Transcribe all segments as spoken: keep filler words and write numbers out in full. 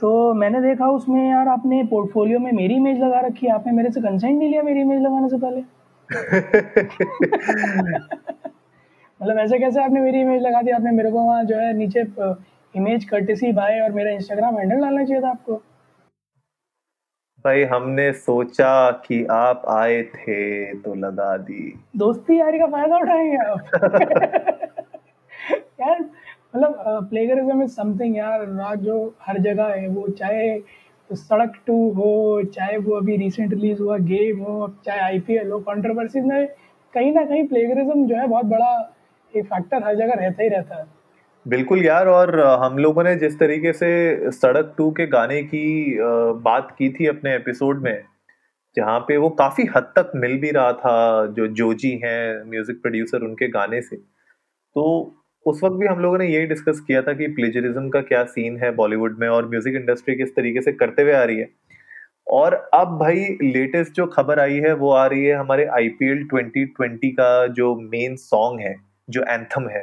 तो मैंने देखा उसमें यार आपने पोर्टफोलियो में मेरी इमेज लगा रखी है। आपने मेरे से कंसेंट नहीं लिया मेरी इमेज लगाने से पहले। मतलब ऐसे कैसे आपने मेरी इमेज लगा दी। आपने मेरे को वहाँ जो है नीचे इमेज कर्टेसी भाई और मेरा इंस्टाग्राम हैंडल डालना चाहिए था आपको। भाई हमने सोचा कि आप आए थे तो लगा दी। दोस्ती यारी का फायदा उठाएंगे आप। यार मतलब प्लेगरिज्म इज समथिंग यार अनुराग, जो हर जगह है, वो चाहे सड़क टू हो, चाहे वो अभी रिसेंट रिलीज हुआ गेम हो, चाहे आईपीएल हो, कंट्रोवर्सीज में कहीं ना कहीं प्लेगरिज्म जो है बहुत बड़ा एक फैक्टर हर जगह रहता ही रहता है। बिल्कुल यार, और हम लोगों ने जिस तरीके से सड़क टू के गाने की बात की थी अपने एपिसोड में, जहाँ पे वो काफ़ी हद तक मिल भी रहा था जो जोजी हैं म्यूजिक प्रोड्यूसर उनके गाने से, तो उस वक्त भी हम लोगों ने यही डिस्कस किया था कि प्लेजरिज्म का क्या सीन है बॉलीवुड में और म्यूजिक इंडस्ट्री किस तरीके से करते हुए आ रही है। और अब भाई लेटेस्ट जो खबर आई है वो आ रही है हमारे आईपीएल ट्वेंटी ट्वेंटी का जो मेन सॉन्ग है, जो एंथम है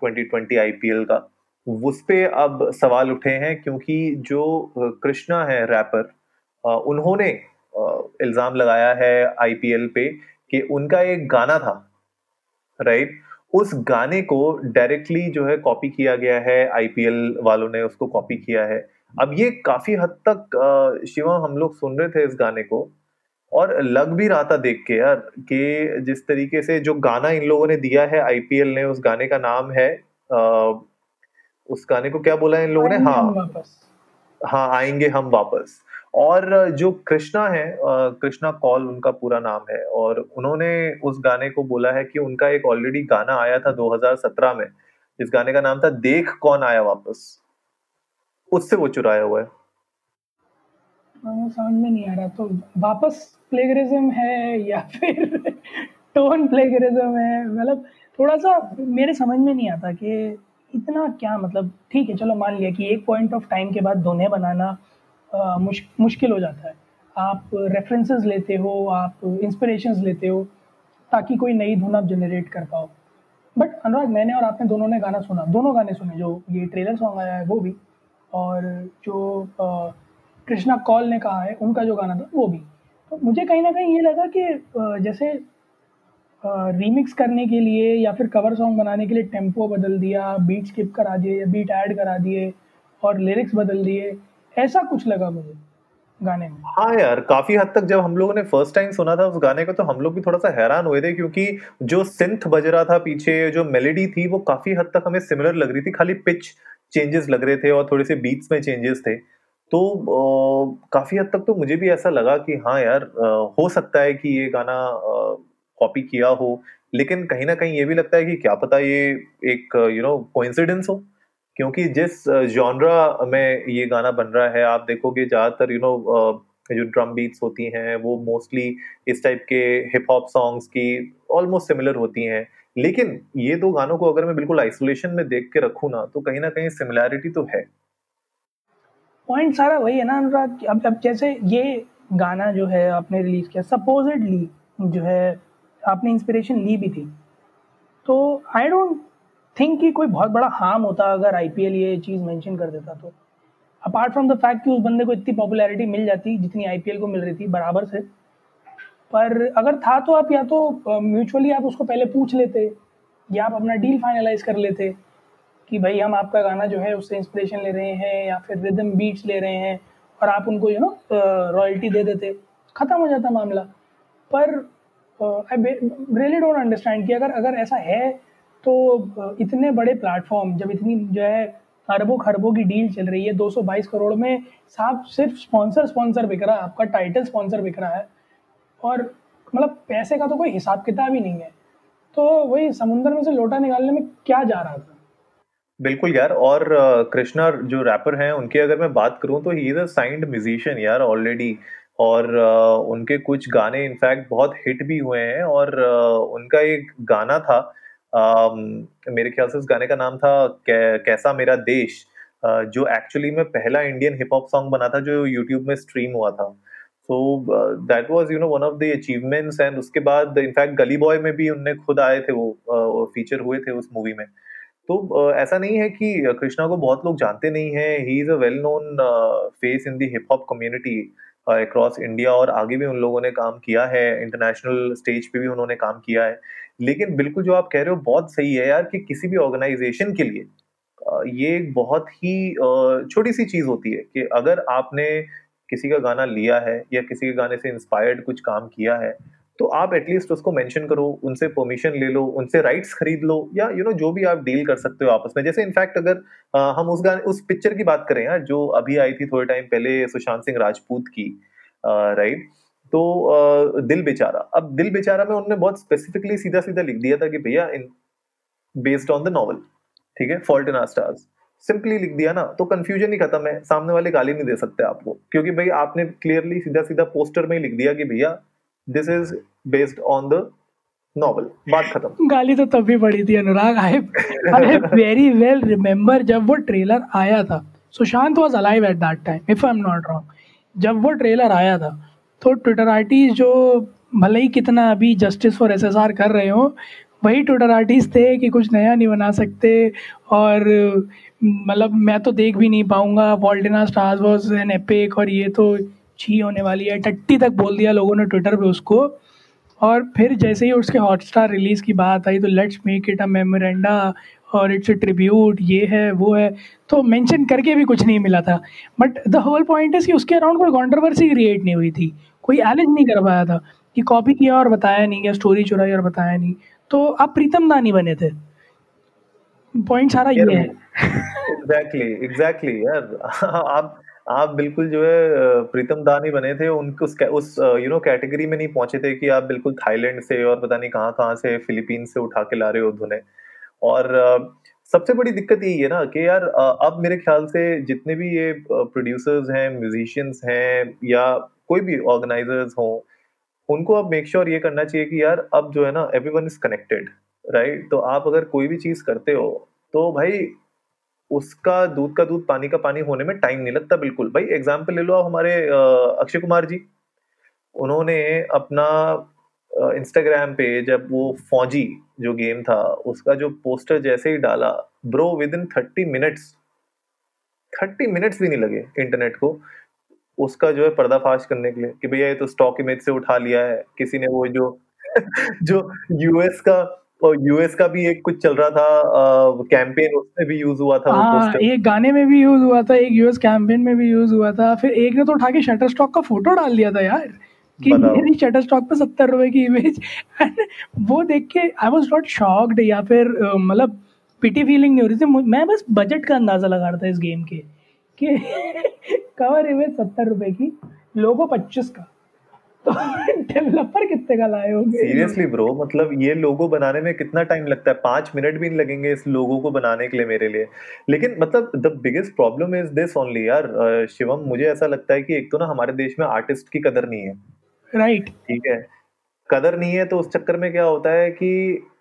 ट्वेंटी ट्वेंटी आईपीएल का, उस पे अब सवाल उठे हैं क्योंकि जो कृष्णा है रैपर, उन्होंने इल्ज़ाम लगाया है आईपीएल पे कि उनका एक गाना था, राइट, उस गाने को डायरेक्टली जो है कॉपी किया गया है, आईपीएल वालों ने उसको कॉपी किया है। अब ये काफी हद तक शिवा हम लोग सुन रहे थे इस गाने को और लग भी रहा था देख के यार कि जिस तरीके से जो गाना इन लोगों ने दिया है आईपीएल ने, उस गाने का नाम है आ, उस गाने को क्या बोला है इन लोगों ने, हाँ हाँ आएंगे हम वापस। और जो कृष्णा है, कृष्णा कौल उनका पूरा नाम है, और उन्होंने उस गाने को बोला है कि उनका एक ऑलरेडी गाना आया था दो हज़ार सत्रह में, इस गाने का नाम था देख कौन आया वापस, उससे वो चुराया हुआ है। समझ में नहीं आ रहा तो वापस प्लेगरिज्म है या फिर टोन प्लेगरिज्म है, मतलब थोड़ा सा मेरे समझ में नहीं आता कि इतना क्या, मतलब ठीक है चलो मान लिया कि एक पॉइंट ऑफ टाइम के बाद दोने बनाना Uh, मुश्क, मुश्किल हो जाता है। आप रेफरेंसेस लेते हो, आप इंस्पिरेशंस लेते हो ताकि कोई नई धुन आप जनरेट कर पाओ। बट अनुराग, मैंने और आपने दोनों ने गाना सुना, दोनों गाने सुने, जो ये ट्रेलर सॉन्ग आया है वो भी और जो कृष्णा कौल ने कहा है उनका जो गाना था वो भी। तो मुझे कहीं ना कहीं ये लगा कि जैसे रीमिक्स करने के लिए या फिर कवर सॉन्ग बनाने के लिए टेम्पो बदल दिया, बीट स्किप करा दिए या बीट ऐड करा दिए और लिरिक्स बदल दिए, ऐसा कुछ लगा मुझे गाने में। हाँ यार, काफी हद तक जब हम लोगों ने फर्स्ट टाइम सुना था उस गाने को तो हम लोग भी थोड़ा सा हैरान हुए थे क्योंकि जो सिंथ बज रहा था पीछे, जो मेलेडी थी वो काफी हद तक हमें सिमिलर लग रही थी, खाली पिच चेंजेस लग रहे थे और थोड़े से बीट्स में चेंजेस थे। तो आ, काफी हद तक तो मुझे भी ऐसा लगा कि हाँ यार आ, हो सकता है कि ये गाना कॉपी किया हो, लेकिन कहीं ना कहीं ये भी लगता है कि क्या पता ये एक यू नो कोइंसिडेंस हो, क्योंकि जिस जॉनरा में ये गाना बन रहा है आप देखोगे ज़्यादातर यू नो जो ड्रम बीट्स होती हैं वो मोस्टली इस टाइप के हिप हॉप सॉन्ग्स की ऑलमोस्ट सिमिलर होती हैं। लेकिन ये दो गानों को अगर मैं बिल्कुल आइसोलेशन में देख के रखूँ ना तो कहीं ना कहीं सिमिलैरिटी तो है। पॉइंट सारा वही है ना अनुराग। अब अब जैसे ये गाना जो है आपने रिलीज किया, सपोजिडली जो है आपने इंस्पिरेशन ली भी थी, तो आई डोंट थिंक कि कोई बहुत बड़ा हार्म होता अगर आईपीएल ये चीज़ मेंशन कर देता तो। अपार्ट फ्रॉम द फैक्ट कि उस बंदे को इतनी पॉपुलैरिटी मिल जाती जितनी आईपीएल को मिल रही थी बराबर से, पर अगर था तो आप या तो म्यूचुअली आप उसको पहले पूछ लेते या आप अपना डील फाइनलाइज कर लेते कि भाई हम आपका गाना जो है उससे इंस्पिरेशन ले रहे हैं या फिर रिदम बीट्स ले रहे हैं और आप उनको यू नो रॉयल्टी दे देते, ख़त्म हो जाता मामला। पर आई रियली डोंट अंडरस्टैंड कि अगर अगर ऐसा है तो इतने बड़े प्लेटफॉर्म, जब इतनी जो है अरबों खरबों की डील चल रही है, दो सौ बाईस करोड़ में साफ सिर्फ स्पॉन्सर स्पॉन्सर बिक रहा है, आपका टाइटल स्पॉन्सर बिक रहा है और मतलब पैसे का तो कोई हिसाब किताब ही नहीं है, तो वही समुंदर में से लोटा निकालने में क्या जा रहा था। बिल्कुल यार, और कृष्णा जो रैपर हैं उनकी अगर मैं बात करूँ तो ही इज़ अ साइंड म्यूजिशियन यार ऑलरेडी, और uh, उनके कुछ गाने इनफैक्ट बहुत हिट भी हुए हैं। और uh, उनका एक गाना था, uh, मेरे ख्याल से उस गाने का नाम था कै, कैसा मेरा देश, uh, जो एक्चुअली में पहला इंडियन हिप हॉप सॉन्ग बना था जो यूट्यूब में स्ट्रीम हुआ था। So that was you know one of the achievements. And उसके बाद इनफैक्ट गली बॉय में भी उनने खुद आए थे, वो फीचर uh, हुए थे उस मूवी में। तो ऐसा नहीं है कि कृष्णा को बहुत लोग जानते नहीं हैं, he is a well known face in the hip hop community across India. और आगे भी उन लोगों ने काम किया है, इंटरनेशनल स्टेज पे भी उन्होंने काम किया है। लेकिन बिल्कुल जो आप कह रहे हो बहुत सही है यार, कि किसी भी ऑर्गेनाइजेशन के लिए ये एक बहुत ही छोटी सी चीज़ होती है कि अगर आपने किसी का गाना लिया है या किसी के गाने से इंस्पायर्ड कुछ काम किया है तो आप एटलीस्ट उसको मेंशन करो, उनसे परमिशन ले लो, उनसे राइट्स खरीद लो, या यू you नो know, जो भी आप डील कर सकते हो आपस में। जैसे इनफैक्ट अगर आ, हम उस गाने उस पिक्चर की बात करें यार जो अभी आई थी थोड़े टाइम पहले सुशांत सिंह राजपूत की, राइट, तो आ, दिल बेचारा। अब दिल बेचारा में उन्होंने बहुत स्पेसिफिकली सीधा सीधा लिख दिया था कि भैया बेस्ड ऑन द नॉवल, ठीक है, fault in our stars, simply लिख दिया ना, तो कंफ्यूजन ही खत्म है। सामने वाले गाली नहीं दे सकते आपको, क्योंकि भाई आपने क्लियरली सीधा सीधा पोस्टर में ही लिख दिया कि भैया This is based on the novel. बात खत्म। गाली तो तब भी पड़ी थी अनुराग। I very well remember जब वो ट्रेलर आया था, Sushant was alive at that time, if I'm not wrong. जब वो ट्रेलर आया था तो ट्विटराटीज जो भले ही कितना अभी जस्टिस फॉर एसएसआर कर रहे हो, वही ट्विटराटीज थे कि कुछ नया नहीं बना सकते और मतलब मैं तो देख भी नहीं पाऊंगा, वॉल्टिना स्टार्स वॉज एन एपिक और ये तो छी होने वाली है, टट्टी तक बोल दिया लोगों ने ट्विटर पे उसको। और फिर जैसे ही उसके हॉटस्टार रिलीज़ की बात आई तो let's make it a memoranda और इट्स अ ट्रिब्यूट, ये है वो है, तो मेंशन करके भी कुछ नहीं मिला था। But the whole point is कि उसके अराउंड कोई कंट्रोवर्सी क्रिएट नहीं हुई थी, कोई एलिज नहीं कर पाया था कि कॉपी किया और बताया नहीं, या स्टोरी चुराई और बताया नहीं, तो आप प्रीतम दानी बने थे। पॉइंट सारा ये है। एग्जैक्टली एग्जैक्टली यार, आप आप बिल्कुल जो है प्रीतम दानी बने थे, उनके उस उस यू नो कैटेगरी में नहीं पहुंचे थे कि आप बिल्कुल थाईलैंड से और पता नहीं कहाँ कहाँ से, फिलीपीन से उठा के ला रहे हो धुने। और सबसे बड़ी दिक्कत यही है ना कि यार अब मेरे ख्याल से जितने भी ये प्रोड्यूसर्स हैं, म्यूजिशियंस हैं, या कोई भी ऑर्गेनाइजर्स हों, उनको अब मेक श्योर ये करना चाहिए कि यार अब जो है ना एवरीवन इज कनेक्टेड, राइट। तो आप अगर कोई भी चीज़ करते हो तो भाई उसका दूध का दूध पानी का पानी होने में टाइम नहीं लगता। बिल्कुल भाई, एग्जाम्पल ले लो आप हमारे अक्षय कुमार जी, उन्होंने अपना इंस्टाग्राम पे जब वो फौजी जो गेम था उसका जो पोस्टर जैसे ही डाला, bro within thirty minutes thirty minutes भी नहीं लगे इंटरनेट को उसका जो है पर्दाफाश करने के लिए कि भैया ये तो स्टॉक इमेज से उठा लिया है किसी ने, वो जो जो यूएस का और यूएस का भी एक कुछ चल रहा था कैंपेन, उसमें भी यूज हुआ था वो पोस्टर, एक गाने में भी यूज हुआ था, एक यूएस कैंपेन में भी यूज हुआ था। फिर एक ने तो उठा के शटरस्टॉक का फोटो डाल दिया था यार कि मेरी शटरस्टॉक पे सत्तर रुपए की इमेज, एंड वो देख के आई वाज नॉट शॉक्ड या फिर मतलब पिटी फीलिंग नहीं हो रही थी, मैं बस बजट का अंदाजा लगा रहा था इस गेम के कि कवर इमेज सत्तर रुपए की, लोगो पच्चीस का, तो डेवलपर कितने का लाए होंगे। सीरियसली ब्रो, मतलब ये लोगो बनाने में कितना टाइम लगता है, पांच मिनट भी नहीं लगेंगे इस लोगो को बनाने के लिए मेरे लिए। लेकिन मतलब the biggest problem is this only यार शिवम, मुझे ऐसा लगता है कि एक तो ना हमारे देश में आर्टिस्ट की कदर नहीं है, राइट right. ठीक है, कदर नहीं है तो उस चक्कर में क्या होता है कि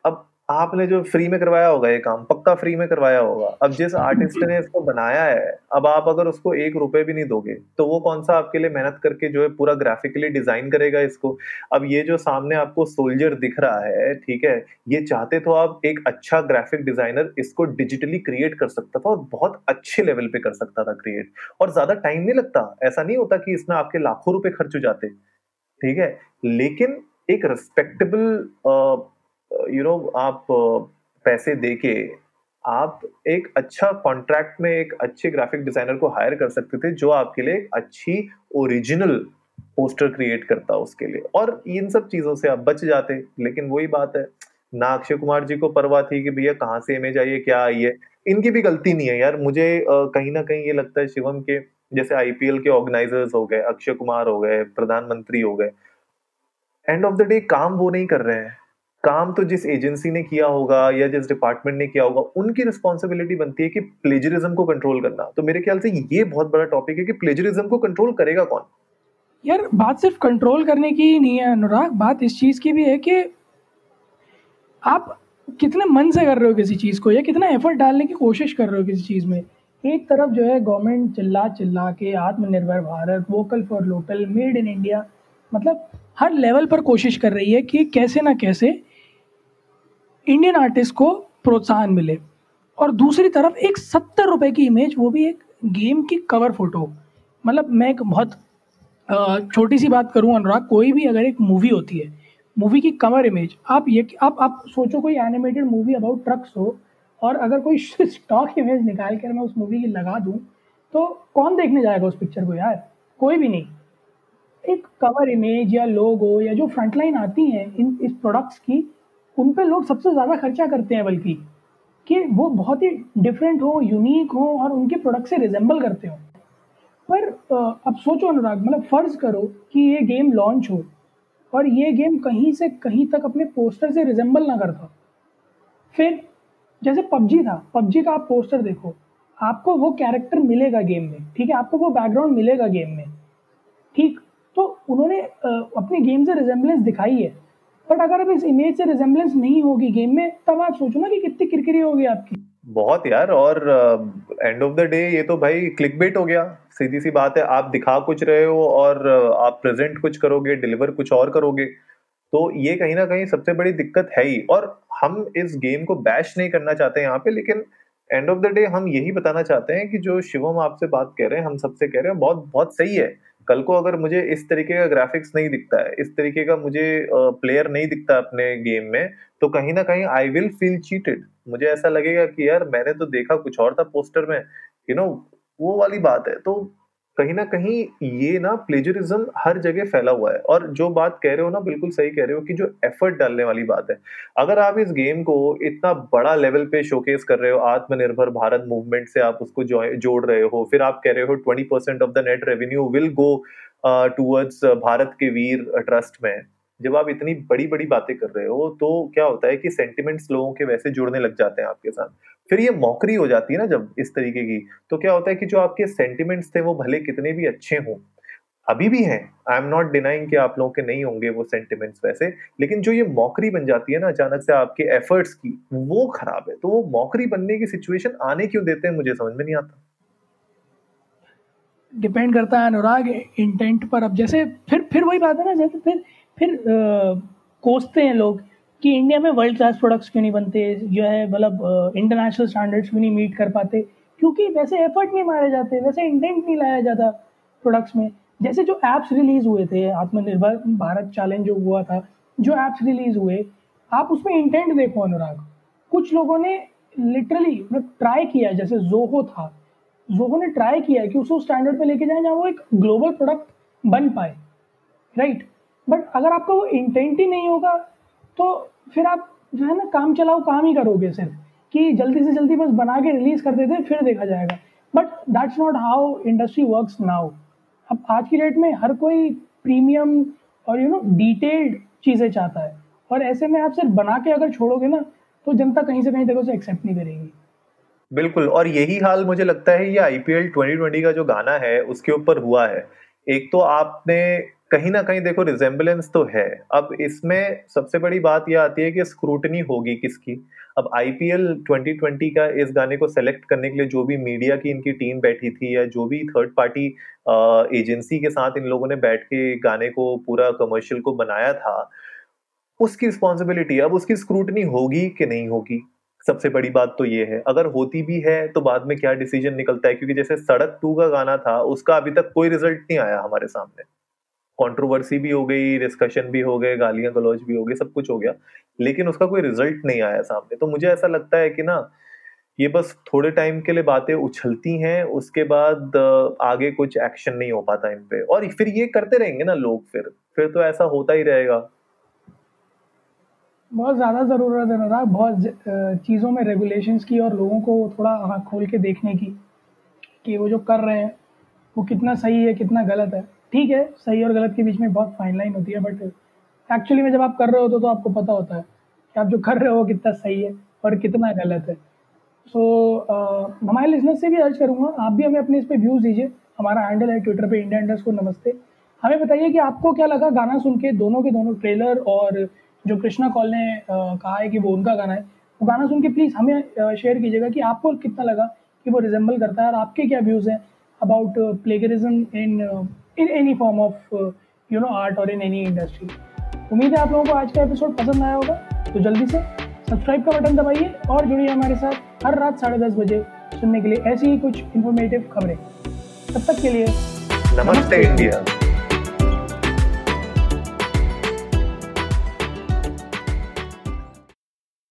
अब आपने जो फ्री में करवाया होगा ये काम, पक्का फ्री में करवाया होगा, अब जिस आर्टिस्ट ने इसको बनाया है अब आप अगर उसको एक रुपए भी नहीं दोगे तो वो कौन सा आपके लिए मेहनत करके जो है पूरा ग्राफिकली डिजाइन करेगा इसको। अब ये जो सामने आपको सोल्जर दिख रहा है, ठीक है, ये चाहते तो आप एक अच्छा ग्राफिक डिजाइनर इसको डिजिटली क्रिएट कर सकता था और बहुत अच्छे लेवल पे कर सकता था क्रिएट, और ज्यादा टाइम नहीं लगता, ऐसा नहीं होता कि इसमें आपके लाखों रुपए खर्च हो जाते, ठीक है। लेकिन एक रिस्पेक्टेबल यू नो आप पैसे देके आप एक अच्छा कॉन्ट्रैक्ट में एक अच्छे ग्राफिक डिजाइनर को हायर कर सकते थे जो आपके लिए एक अच्छी ओरिजिनल पोस्टर क्रिएट करता उसके लिए, और इन सब चीजों से आप बच जाते। लेकिन वही बात है ना, अक्षय कुमार जी को परवाह थी कि भैया कहाँ से इमेज आई है, क्या आई है, इनकी भी गलती नहीं है यार। मुझे कहीं ना कहीं ये लगता है शिवम के जैसे आईपीएल के ऑर्गेनाइजर्स हो गए, अक्षय कुमार हो गए, प्रधानमंत्री हो गए, एंड ऑफ द डे काम वो नहीं कर रहे हैं, काम तो जिस एजेंसी ने किया होगा या जिस डिपार्टमेंट ने किया होगा, उनकी रिस्पॉन्सिबिलिटी बनती है कि प्लेजरिज्म को कंट्रोल करना। तो मेरे ख्याल से ये बहुत बड़ा टॉपिक है कि प्लेजरिज्म को कंट्रोल करेगा कौन, यार बात सिर्फ कंट्रोल करने की ही नहीं है अनुराग, बात इस चीज़ की भी है कि आप कितने मन से कर रहे हो किसी चीज़ को या कितना एफर्ट डालने की कोशिश कर रहे हो किसी चीज़ में। एक तरफ जो है गवर्नमेंट चिल्ला चिल्ला के आत्मनिर्भर Bharat, vocal for local, made in India, मतलब हर लेवल पर कोशिश कर रही है कि कैसे ना कैसे इंडियन आर्टिस्ट को प्रोत्साहन मिले, और दूसरी तरफ एक सत्तर रुपये की इमेज, वो भी एक गेम की कवर फोटो। मतलब मैं एक बहुत छोटी सी बात करूं अनुराग, कोई भी अगर एक मूवी होती है, मूवी की कवर इमेज, आप ये आप आप सोचो कोई एनिमेटेड मूवी अबाउट ट्रक्स हो और अगर कोई स्टॉक इमेज निकाल कर मैं उस मूवी की लगा दूं तो कौन देखने जाएगा उस पिक्चर को यार? कोई भी नहीं। एक कवर इमेज या लोगो या जो फ्रंटलाइन आती हैं इन इस प्रोडक्ट्स की, उन पर लोग सबसे ज़्यादा खर्चा करते हैं, बल्कि कि वो बहुत ही डिफरेंट हो, यूनिक हो और उनके प्रोडक्ट से रिजेंबल करते हो। पर अब सोचो अनुराग, मतलब फ़र्ज़ करो कि ये गेम लॉन्च हो और ये गेम कहीं से कहीं तक अपने पोस्टर से रिजेंबल ना करता, फिर जैसे पबजी था, पबजी का आप पोस्टर देखो, आपको वो कैरेक्टर मिलेगा गेम में, ठीक है, आपको वो बैकग्राउंड मिलेगा गेम में, ठीक। तो उन्होंने अपने गेम से रिजेंबलेंस दिखाई है, बट अगर अब इस इमेज से रिजेंबलेंस नहीं होगी गेम में, तब आप सोचो ना कि कितनी किरकिरी होगी आपकी। बहुत यार, और एंड ऑफ द डे ये तो भाई क्लिकबेट हो गया, सीधी सी बात है। आप दिखा कुछ रहे हो और आप प्रेजेंट कुछ करोगे, डिलीवर कुछ और करोगे, तो ये कहीं ना कहीं सबसे बड़ी दिक्कत है ही। और हम इस गेम को बैश नहीं करना चाहते यहाँ पे, लेकिन एंड ऑफ द डे हम यही बताना चाहते हैं कि जो शिवम आपसे बात कह रहे हैं, हम सबसे कह रहे हैं, बहुत बहुत सही है। कल को अगर मुझे इस तरीके का ग्राफिक्स नहीं दिखता है, इस तरीके का मुझे प्लेयर नहीं दिखता अपने गेम में, तो कहीं ना कहीं आई विल फील चीटेड। मुझे ऐसा लगेगा कि यार मैंने तो देखा कुछ और था पोस्टर में, यू नो, वो वाली बात है। तो कहीं ना कहीं ये ना प्लेजरिज्म हर जगह फैला हुआ है। और जो बात कह रहे हो ना, बिल्कुल सही कह रहे हो कि जो एफर्ट डालने वाली बात है, अगर आप इस गेम को इतना बड़ा लेवल पे शोकेस कर रहे हो, आत्मनिर्भर भारत मूवमेंट से आप उसको जोड़ रहे हो, फिर आप कह रहे हो twenty percent of the net revenue will go towards Bharat के वीर ट्रस्ट में। जब आप इतनी बड़ी बड़ी बातें कर रहे हो तो क्या होता है कि सेंटिमेंट्स लोगों के वैसे जुड़ने लग जाते हैं आपके साथ, फिर ये मौकरी हो जाती है ना जब इस तरीके की, तो क्या होता है कि जो आपके सेंटिमेंट्स थे वो भले कितने भी अच्छे हों, अभी भी हैं, आई एम नॉट डिनाइंग कि आप लोगों के नहीं होंगे वो सेंटिमेंट्स वैसे, लेकिन जो ये मौकरी बन जाती है ना अचानक से आपके एफर्ट्स की, वो खराब है। तो वो मौकरी बनने की सिचुएशन आने क्यों देते हैं, मुझे समझ में नहीं आता। डिपेंड करता है अनुराग इंटेंट पर। अब जैसे फिर फिर वही बात है ना, जैसे फिर फिर कोसते हैं लोग कि इंडिया में वर्ल्ड क्लास प्रोडक्ट्स क्यों नहीं बनते, जो है मतलब इंटरनेशनल स्टैंडर्ड्स क्यों नहीं मीट कर पाते, क्योंकि वैसे एफर्ट नहीं मारे जाते, वैसे इंटेंट नहीं लाया जाता प्रोडक्ट्स में। जैसे जो ऐप्स रिलीज़ हुए थे, आत्मनिर्भर भारत चैलेंज जो हुआ था, जो ऐप्स रिलीज़ हुए, आप उसमें इंटेंट देखो अनुराग, कुछ लोगों ने लिटरली ट्राई किया, जैसे जोहो था, जोहो ने ट्राई किया कि उसको स्टैंडर्ड पर लेके जाए जहाँ वो एक ग्लोबल प्रोडक्ट बन पाए, राइट। बट अगर आपका वो इंटेंट ही नहीं होगा तो फिर आप जो है ना काम चलाओ काम ही करोगे सिर्फ, कि जल्दी से जल्दी बस बना के रिलीज़ कर देते हैं फिर देखा जाएगा। But that's not how industry works now. अब आज की डेट में हर कोई प्रीमियम और यू नो डिटेल्ड चीज़ें चाहता है, और ऐसे में आप सिर्फ बना के अगर छोड़ोगे ना तो जनता कहीं से कहीं तक उसे एक्सेप्ट नहीं करेगी। बिल्कुल, और यही हाल मुझे लगता है ये आईपीएल ट्वेंटी ट्वेंटी का जो गाना है उसके ऊपर हुआ है। एक तो आपने कहीं ना कहीं देखो रिजेंबलेंस तो है, अब इसमें सबसे बड़ी बात यह आती है कि स्क्रूटनी होगी किसकी। अब आईपीएल ट्वेंटी ट्वेंटी का इस गाने को सेलेक्ट करने के लिए जो भी मीडिया की इनकी टीम बैठी थी या जो भी थर्ड पार्टी एजेंसी के साथ इन लोगों ने बैठ के गाने को पूरा कमर्शियल को बनाया था, उसकी रिस्पॉन्सिबिलिटी, अब उसकी स्क्रूटनी होगी कि नहीं होगी, सबसे बड़ी बात तो ये है। अगर होती भी है तो बाद में क्या डिसीजन निकलता है, क्योंकि जैसे सड़क टू का गाना था उसका अभी तक कोई रिजल्ट नहीं आया हमारे सामने, कंट्रोवर्सी भी हो गई, डिस्कशन भी हो गए, गालियां गलौज भी हो गए, सब कुछ हो गया, लेकिन उसका कोई रिजल्ट नहीं आया सामने। तो मुझे ऐसा लगता है कि ना ये बस थोड़े टाइम के लिए बातें उछलती हैं, उसके बाद आगे कुछ एक्शन नहीं हो पाता इन पे, और फिर ये करते रहेंगे ना लोग, फिर फिर तो ऐसा होता ही रहेगा। बहुत ज़्यादा ज़रूरत है अनुराग बहुत चीज़ों में रेगुलेशंस की, और लोगों को थोड़ा आँख खोल के देखने की कि वो जो कर रहे हैं वो कितना सही है कितना गलत है। ठीक है, सही और गलत के बीच में बहुत फाइन लाइन होती है, बट एक्चुअली में जब आप कर रहे हो तो, तो आपको पता होता है कि आप जो कर रहे हो कितना सही है और कितना गलत है। सो so, uh, हमारे लिसनर्स से भी अर्ज करूँगा, आप भी हमें अपने इस पर व्यूज़ दीजिए। हमारा हैंडल है ट्विटर पे इंडिया अंडरस्कोर नमस्ते। हमें बताइए कि आपको क्या लगा गाना सुन के, दोनों के दोनों ट्रेलर और जो कृष्णा कौल ने कहा है कि वो उनका गाना है, वो गाना सुन के प्लीज़ हमें शेयर कीजिएगा कि आपको कितना लगा कि वो रिजेंबल करता है और आपके क्या व्यूज़ हैं about plagiarism in in any form of you know art और इन एनी इंडस्ट्री। उम्मीद है आप लोगों को आज का एपिसोड पसंद आया होगा, तो जल्दी से सब्सक्राइब का बटन दबाइए और जुड़िए हमारे साथ हर रात साढ़े दस बजे सुनने के लिए ऐसी ही कुछ इन्फॉर्मेटिव खबरें। तब तक के लिए नमस्ते इंडिया।